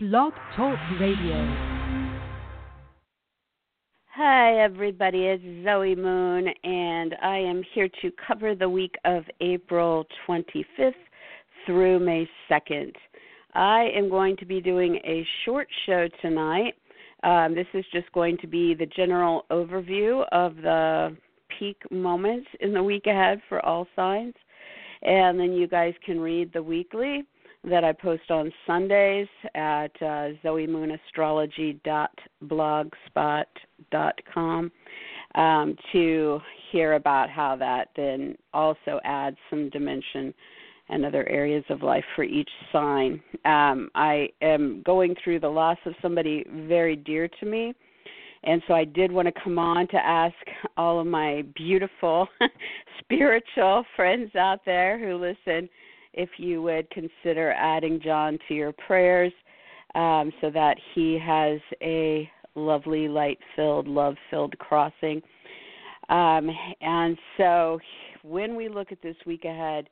Blog Talk Radio. Hi, everybody. It's Zoe Moon, and I am here to cover the week of April 25th through May 2nd. I am going to be doing a short show tonight. This is just going to be the general overview of the peak moments in the week ahead for all signs, and then you guys can read the weekly that I post on Sundays at zoemoonastrology.blogspot.com to hear about how that then also adds some dimension and other areas of life for each sign. I am going through the loss of somebody very dear to me, and so I did want to come on to ask all of my beautiful spiritual friends out there who listen if you would consider adding John to your prayers so that he has a lovely, light-filled, love-filled crossing. And so when we look at this week ahead,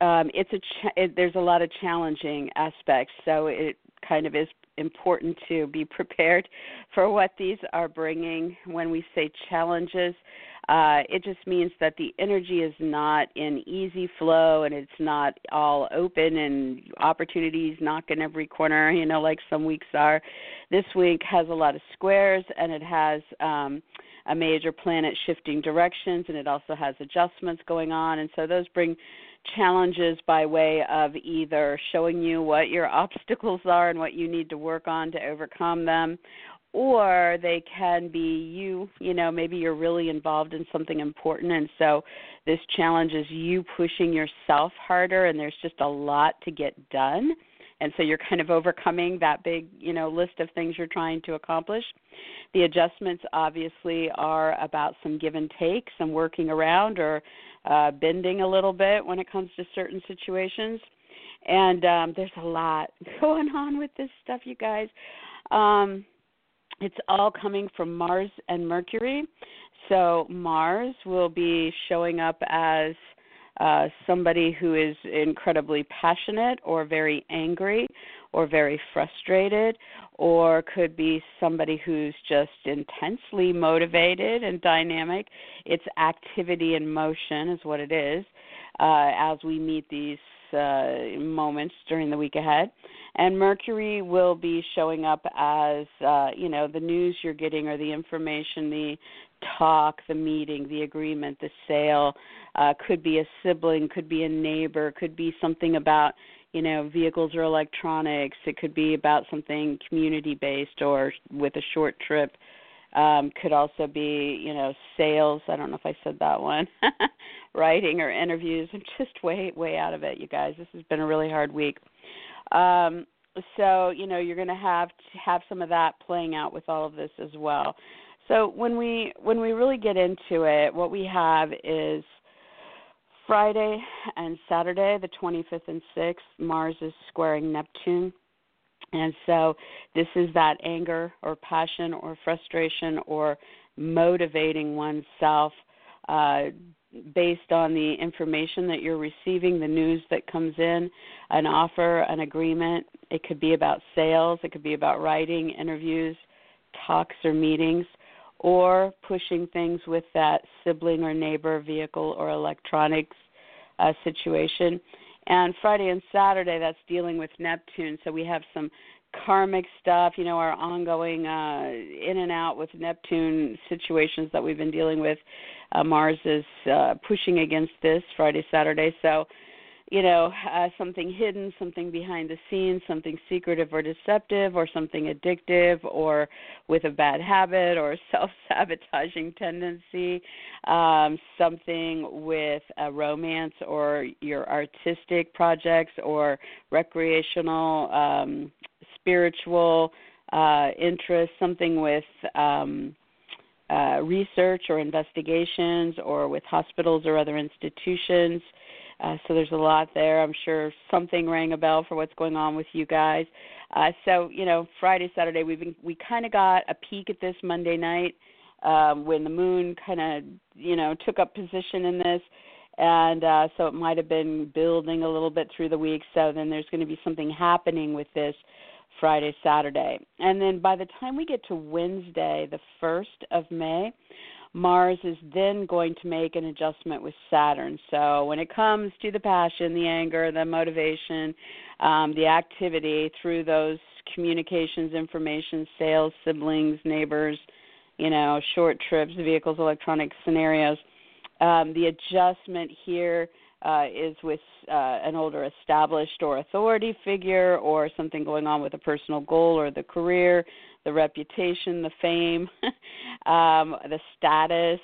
there's a lot of challenging aspects, so it kind of is important to be prepared for what these are bringing. When we say challenges, it just means that the energy is not in easy flow and it's not all open and opportunities knocking every corner, you know, like some weeks are. This week has a lot of squares, and it has a major planet shifting directions, and it also has adjustments going on, and so those bring challenges by way of either showing you what your obstacles are and what you need to work on to overcome them, or they can be maybe you're really involved in something important, and so this challenge is you pushing yourself harder, and there's just a lot to get done. And so you're kind of overcoming that big, list of things you're trying to accomplish. The adjustments obviously are about some give and take, some working around or bending a little bit when it comes to certain situations. And there's a lot going on with this stuff, you guys. It's all coming from Mars and Mercury. So Mars will be showing up as somebody who is incredibly passionate or very angry or very frustrated, or could be somebody who's just intensely motivated and dynamic. It's activity in motion is what it is as we meet these moments during the week ahead. And Mercury will be showing up as, the news you're getting or the information, the talk, the meeting, the agreement, the sale, could be a sibling, could be a neighbor, could be something about, vehicles or electronics. It could be about something community-based or with a short trip. Could also be, sales. I don't know if I said that one. Writing or interviews. I'm just way, way out of it, you guys. This has been a really hard week. So, you're going to have some of that playing out with all of this as well. So when we really get into it, what we have is Friday and Saturday, the 25th and 6th, Mars is squaring Neptune. And so this is that anger or passion or frustration or motivating oneself based on the information that you're receiving, the news that comes in, an offer, an agreement. It could be about sales. It could be about writing, interviews, talks or meetings, or pushing things with that sibling or neighbor, vehicle or electronics situation. And Friday and Saturday, that's dealing with Neptune. So we have some karmic stuff, our ongoing in and out with Neptune situations that we've been dealing with. Mars is pushing against this Friday, Saturday. So, something hidden, something behind the scenes, something secretive or deceptive, or something addictive or with a bad habit or self-sabotaging tendency, something with a romance or your artistic projects or recreational, spiritual interests, something with research or investigations or with hospitals or other institutions. So there's a lot there. I'm sure something rang a bell for what's going on with you guys. So Friday, Saturday, we kind of got a peek at this Monday night when the moon kind of, took up position in this. And so it might have been building a little bit through the week. So then there's going to be something happening with this Friday, Saturday. And then by the time we get to Wednesday, the 1st of May, Mars is then going to make an adjustment with Saturn. So when it comes to the passion, the anger, the motivation, the activity through those communications, information, sales, siblings, neighbors, you know, short trips, vehicles, electronic scenarios, the adjustment here is with an older established or authority figure or something going on with a personal goal or the career, the reputation, the fame, the status,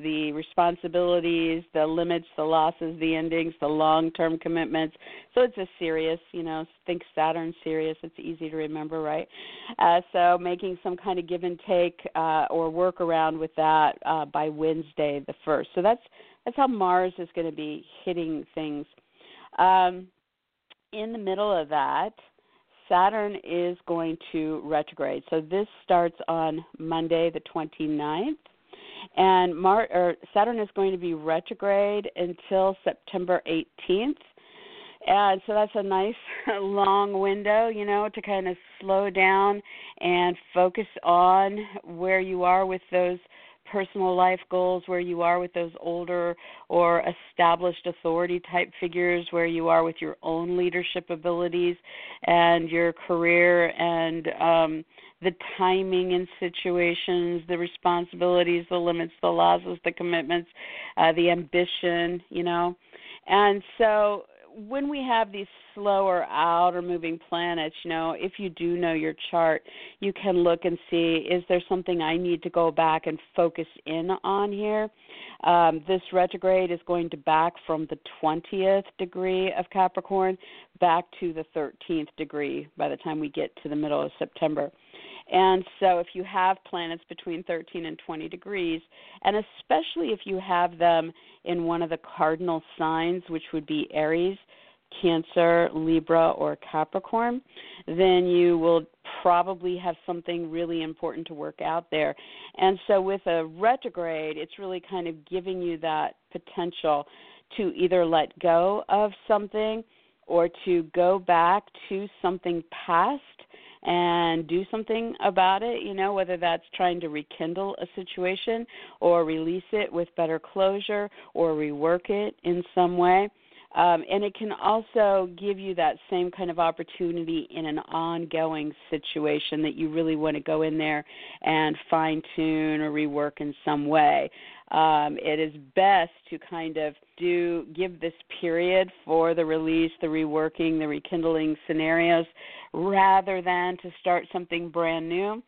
the responsibilities, the limits, the losses, the endings, the long-term commitments. So it's a serious, you know, think Saturn serious. It's easy to remember, right? So making some kind of give and take or work around with that by Wednesday the 1st. So that's how Mars is going to be hitting things. In the middle of that, Saturn is going to retrograde. So this starts on Monday the 29th, and Saturn is going to be retrograde until September 18th. And so that's a nice long window, you know, to kind of slow down and focus on where you are with those personal life goals, where you are with those older or established authority type figures, where you are with your own leadership abilities and your career and the timing in situations, the responsibilities, the limits, the losses, the commitments, the ambition, you know. And so when we have these slower outer moving planets, you know, if you do know your chart, you can look and see, is there something I need to go back and focus in on here? This retrograde is going to back from the 20th degree of Capricorn back to the 13th degree by the time we get to the middle of September. And so if you have planets between 13 and 20 degrees, and especially if you have them in one of the cardinal signs, which would be Aries, Cancer, Libra, or Capricorn, then you will probably have something really important to work out there. And so with a retrograde, it's really kind of giving you that potential to either let go of something or to go back to something past and do something about it, you know, whether that's trying to rekindle a situation or release it with better closure or rework it in some way. And it can also give you that same kind of opportunity in an ongoing situation that you really want to go in there and fine-tune or rework in some way. It is best to kind of give this period for the release, the reworking, the rekindling scenarios, rather than to start something brand new.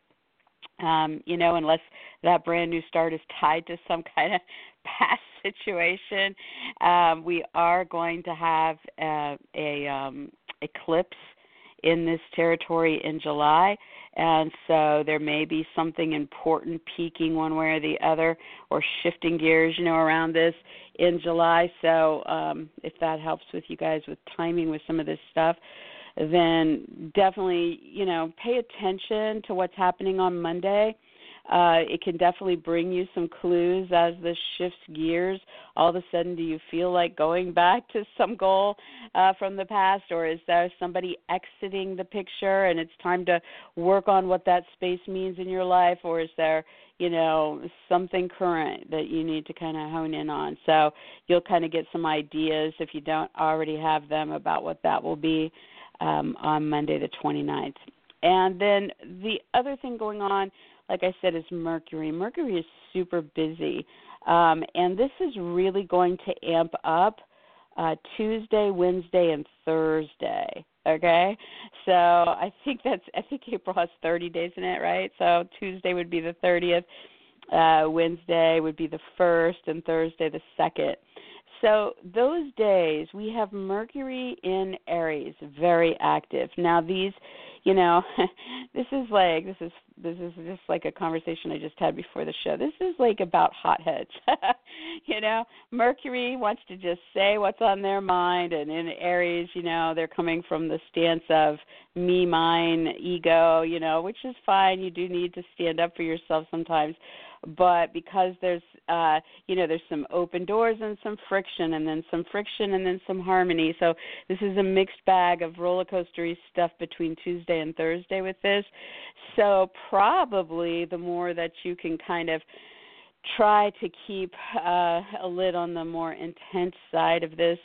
You know, unless that brand new start is tied to some kind of past situation, we are going to have an eclipse in this territory in July, and so there may be something important peaking one way or the other or shifting gears, you know, around this in July. So if that helps with you guys with timing with some of this stuff, then definitely, you know, pay attention to what's happening on Monday. It can definitely bring you some clues as this shifts gears. All of a sudden, do you feel like going back to some goal from the past, or is there somebody exiting the picture and it's time to work on what that space means in your life, or is there, you know, something current that you need to kind of hone in on? So you'll kind of get some ideas, if you don't already have them, about what that will be on Monday the 29th. And then the other thing going on, like I said, is Mercury. Mercury is super busy, and this is really going to amp up Tuesday, Wednesday, and Thursday, okay? So I think April has 30 days in it, right? So Tuesday would be the 30th, Wednesday would be the 1st, and Thursday the 2nd. So those days, we have Mercury in Aries, very active. Now these, you know, this is This is just like a conversation I just had before the show. This is like about hotheads. You know, Mercury wants to just say what's on their mind. And in Aries, you know, they're coming from the stance of me, mine, ego, you know, which is fine. You do need to stand up for yourself sometimes. But because there's, you know, there's some open doors and some friction and then some harmony. So this is a mixed bag of roller coastery stuff between Tuesday and Thursday with this. So probably the more that you can kind of try to keep a lid on the more intense side of this,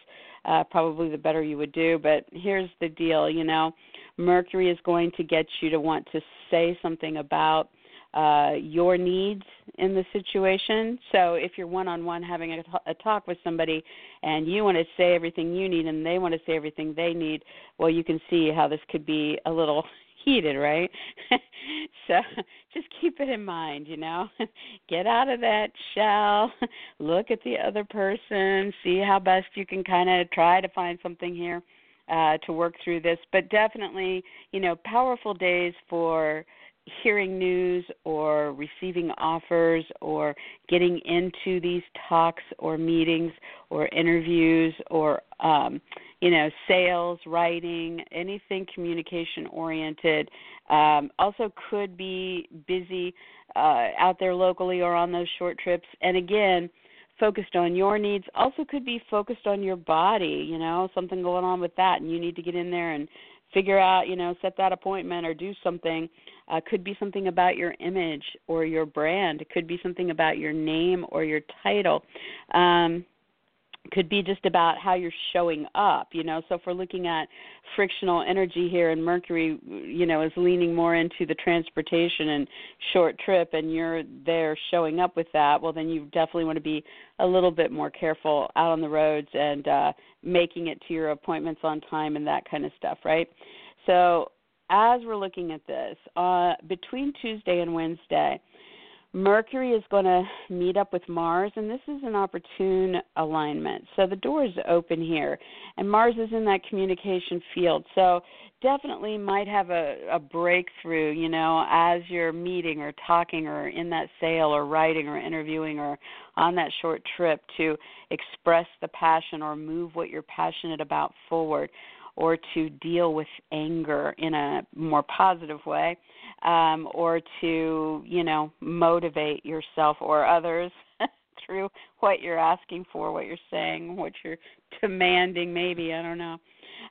probably the better you would do. But here's the deal, you know, Mercury is going to get you to want to say something about your needs in the situation. So if you're one-on-one having a talk with somebody and you want to say everything you need and they want to say everything they need, well, you can see how this could be a little heated, right? So just keep it in mind, you know. Get out of that shell. Look at the other person. See how best you can kind of try to find something here to work through this. But definitely, you know, powerful days for hearing news or receiving offers or getting into these talks or meetings or interviews or, you know, sales, writing, anything communication-oriented. Also could be busy out there locally or on those short trips. And, again, focused on your needs. Also could be focused on your body, you know, something going on with that, and you need to get in there and figure out, you know, set that appointment or do something. Could be something about your image or your brand. It could be something about your name or your title. Could be just about how you're showing up, you know. So if we're looking at frictional energy here and Mercury, you know, is leaning more into the transportation and short trip and you're there showing up with that, well, then you definitely want to be a little bit more careful out on the roads and making it to your appointments on time and that kind of stuff, right? So as we're looking at this, between Tuesday and Wednesday, Mercury is going to meet up with Mars, and this is an opportune alignment. So the door is open here, and Mars is in that communication field. So definitely might have a breakthrough, you know, as you're meeting or talking or in that sale or writing or interviewing or on that short trip to express the passion or move what you're passionate about forward, or to deal with anger in a more positive way, or to, you know, motivate yourself or others through what you're asking for, what you're saying, what you're demanding maybe, I don't know.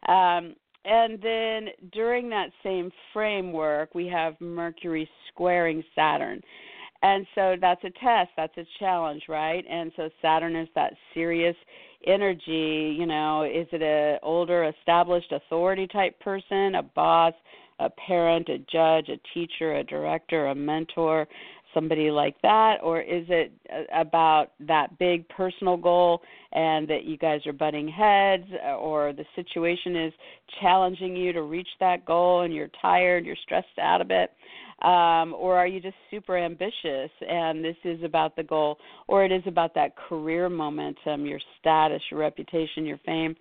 And then during that same framework, we have Mercury squaring Saturn. And so that's a test, that's a challenge, right? And so Saturn is that serious energy, you know, is it an older, established authority type person, a boss, a parent, a judge, a teacher, a director, a mentor, somebody like that? Or is it about that big personal goal and that you guys are butting heads or the situation is challenging you to reach that goal and you're tired, you're stressed out a bit? Or are you just super ambitious and this is about the goal, or it is about that career momentum, your status, your reputation, your fame.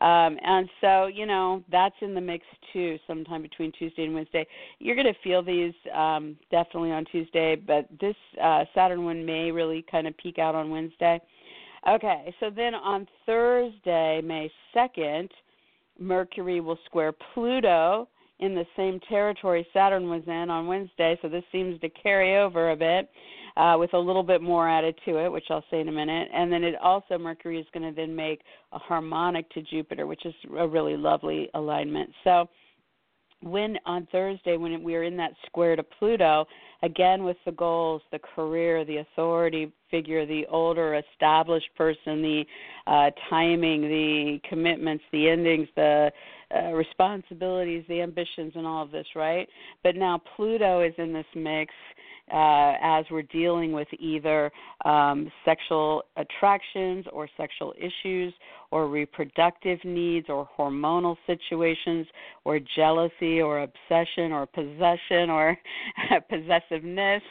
And so, you know, that's in the mix too, sometime between Tuesday and Wednesday. You're going to feel these definitely on Tuesday, but this Saturn one may really kind of peak out on Wednesday. Okay, so then on Thursday, May 2nd, Mercury will square Pluto in the same territory Saturn was in on Wednesday, so this seems to carry over a bit with a little bit more added to it, which I'll say in a minute. And then it also, Mercury is going to then make a harmonic to Jupiter, which is a really lovely alignment. So when on Thursday, when we are in that square to Pluto, again with the goals, the career, the authority figure, the older established person, the timing, the commitments, the endings, the responsibilities, the ambitions, and all of this, right? But now Pluto is in this mix as we're dealing with either sexual attractions or sexual issues or reproductive needs or hormonal situations or jealousy or obsession or possession or possessiveness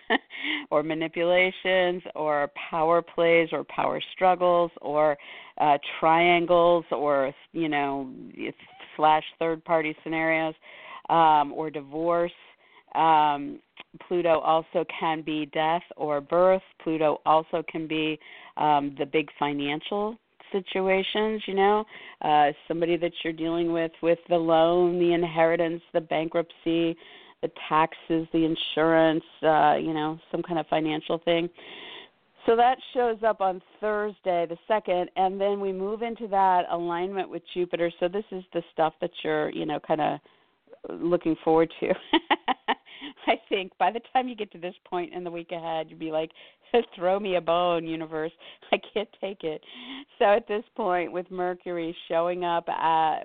or manipulations or power plays or power struggles or triangles or, you know, / third-party scenarios or divorce. Pluto also can be death or birth. Pluto also can be the big financial situations, you know, somebody that you're dealing with the loan, the inheritance, the bankruptcy, the taxes, the insurance, you know, some kind of financial thing. So that shows up on Thursday, the 2nd, and then we move into that alignment with Jupiter. So this is the stuff that you're, you know, kind of looking forward to. I think by the time you get to this point in the week ahead, you'd be like, throw me a bone, universe. I can't take it. So at this point, with Mercury showing up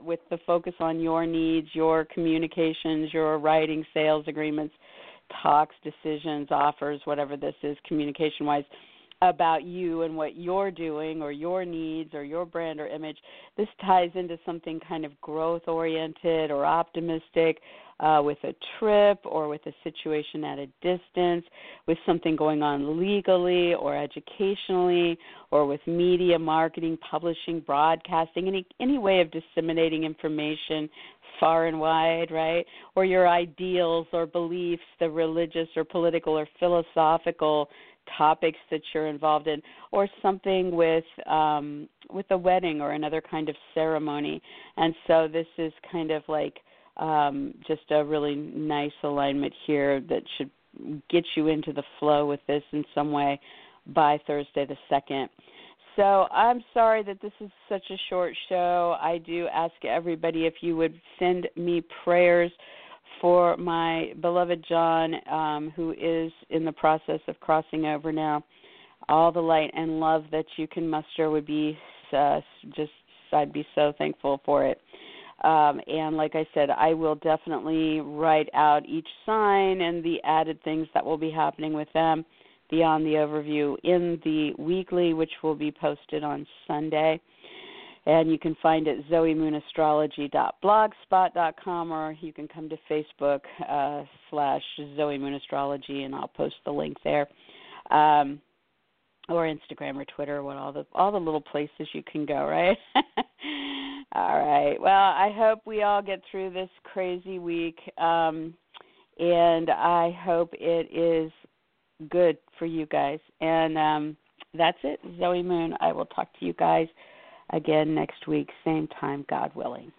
with the focus on your needs, your communications, your writing, sales agreements, talks, decisions, offers, whatever this is communication-wise, about you and what you're doing or your needs or your brand or image, this ties into something kind of growth-oriented or optimistic, with a trip or with a situation at a distance, with something going on legally or educationally, or with media, marketing, publishing, broadcasting, any way of disseminating information far and wide, right? Or your ideals or beliefs, the religious or political or philosophical topics that you're involved in, or something with a wedding or another kind of ceremony. And so this is kind of like just a really nice alignment here that should get you into the flow with this in some way by Thursday the 2nd. So I'm sorry that this is such a short show. I do ask everybody if you would send me prayers for my beloved John, who is in the process of crossing over now. All the light and love that you can muster would be I'd be so thankful for it. And like I said, I will definitely write out each sign and the added things that will be happening with them beyond the overview in the weekly, which will be posted on Sunday. And you can find it at zoemoonastrology.blogspot.com, or you can come to Facebook /Zoe Moon Astrology, and I'll post the link there, or Instagram or Twitter, what all the little places you can go, right? All right. Well, I hope we all get through this crazy week, and I hope it is good for you guys. And that's it, Zoe Moon. I will talk to you guys again next week, same time, God willing.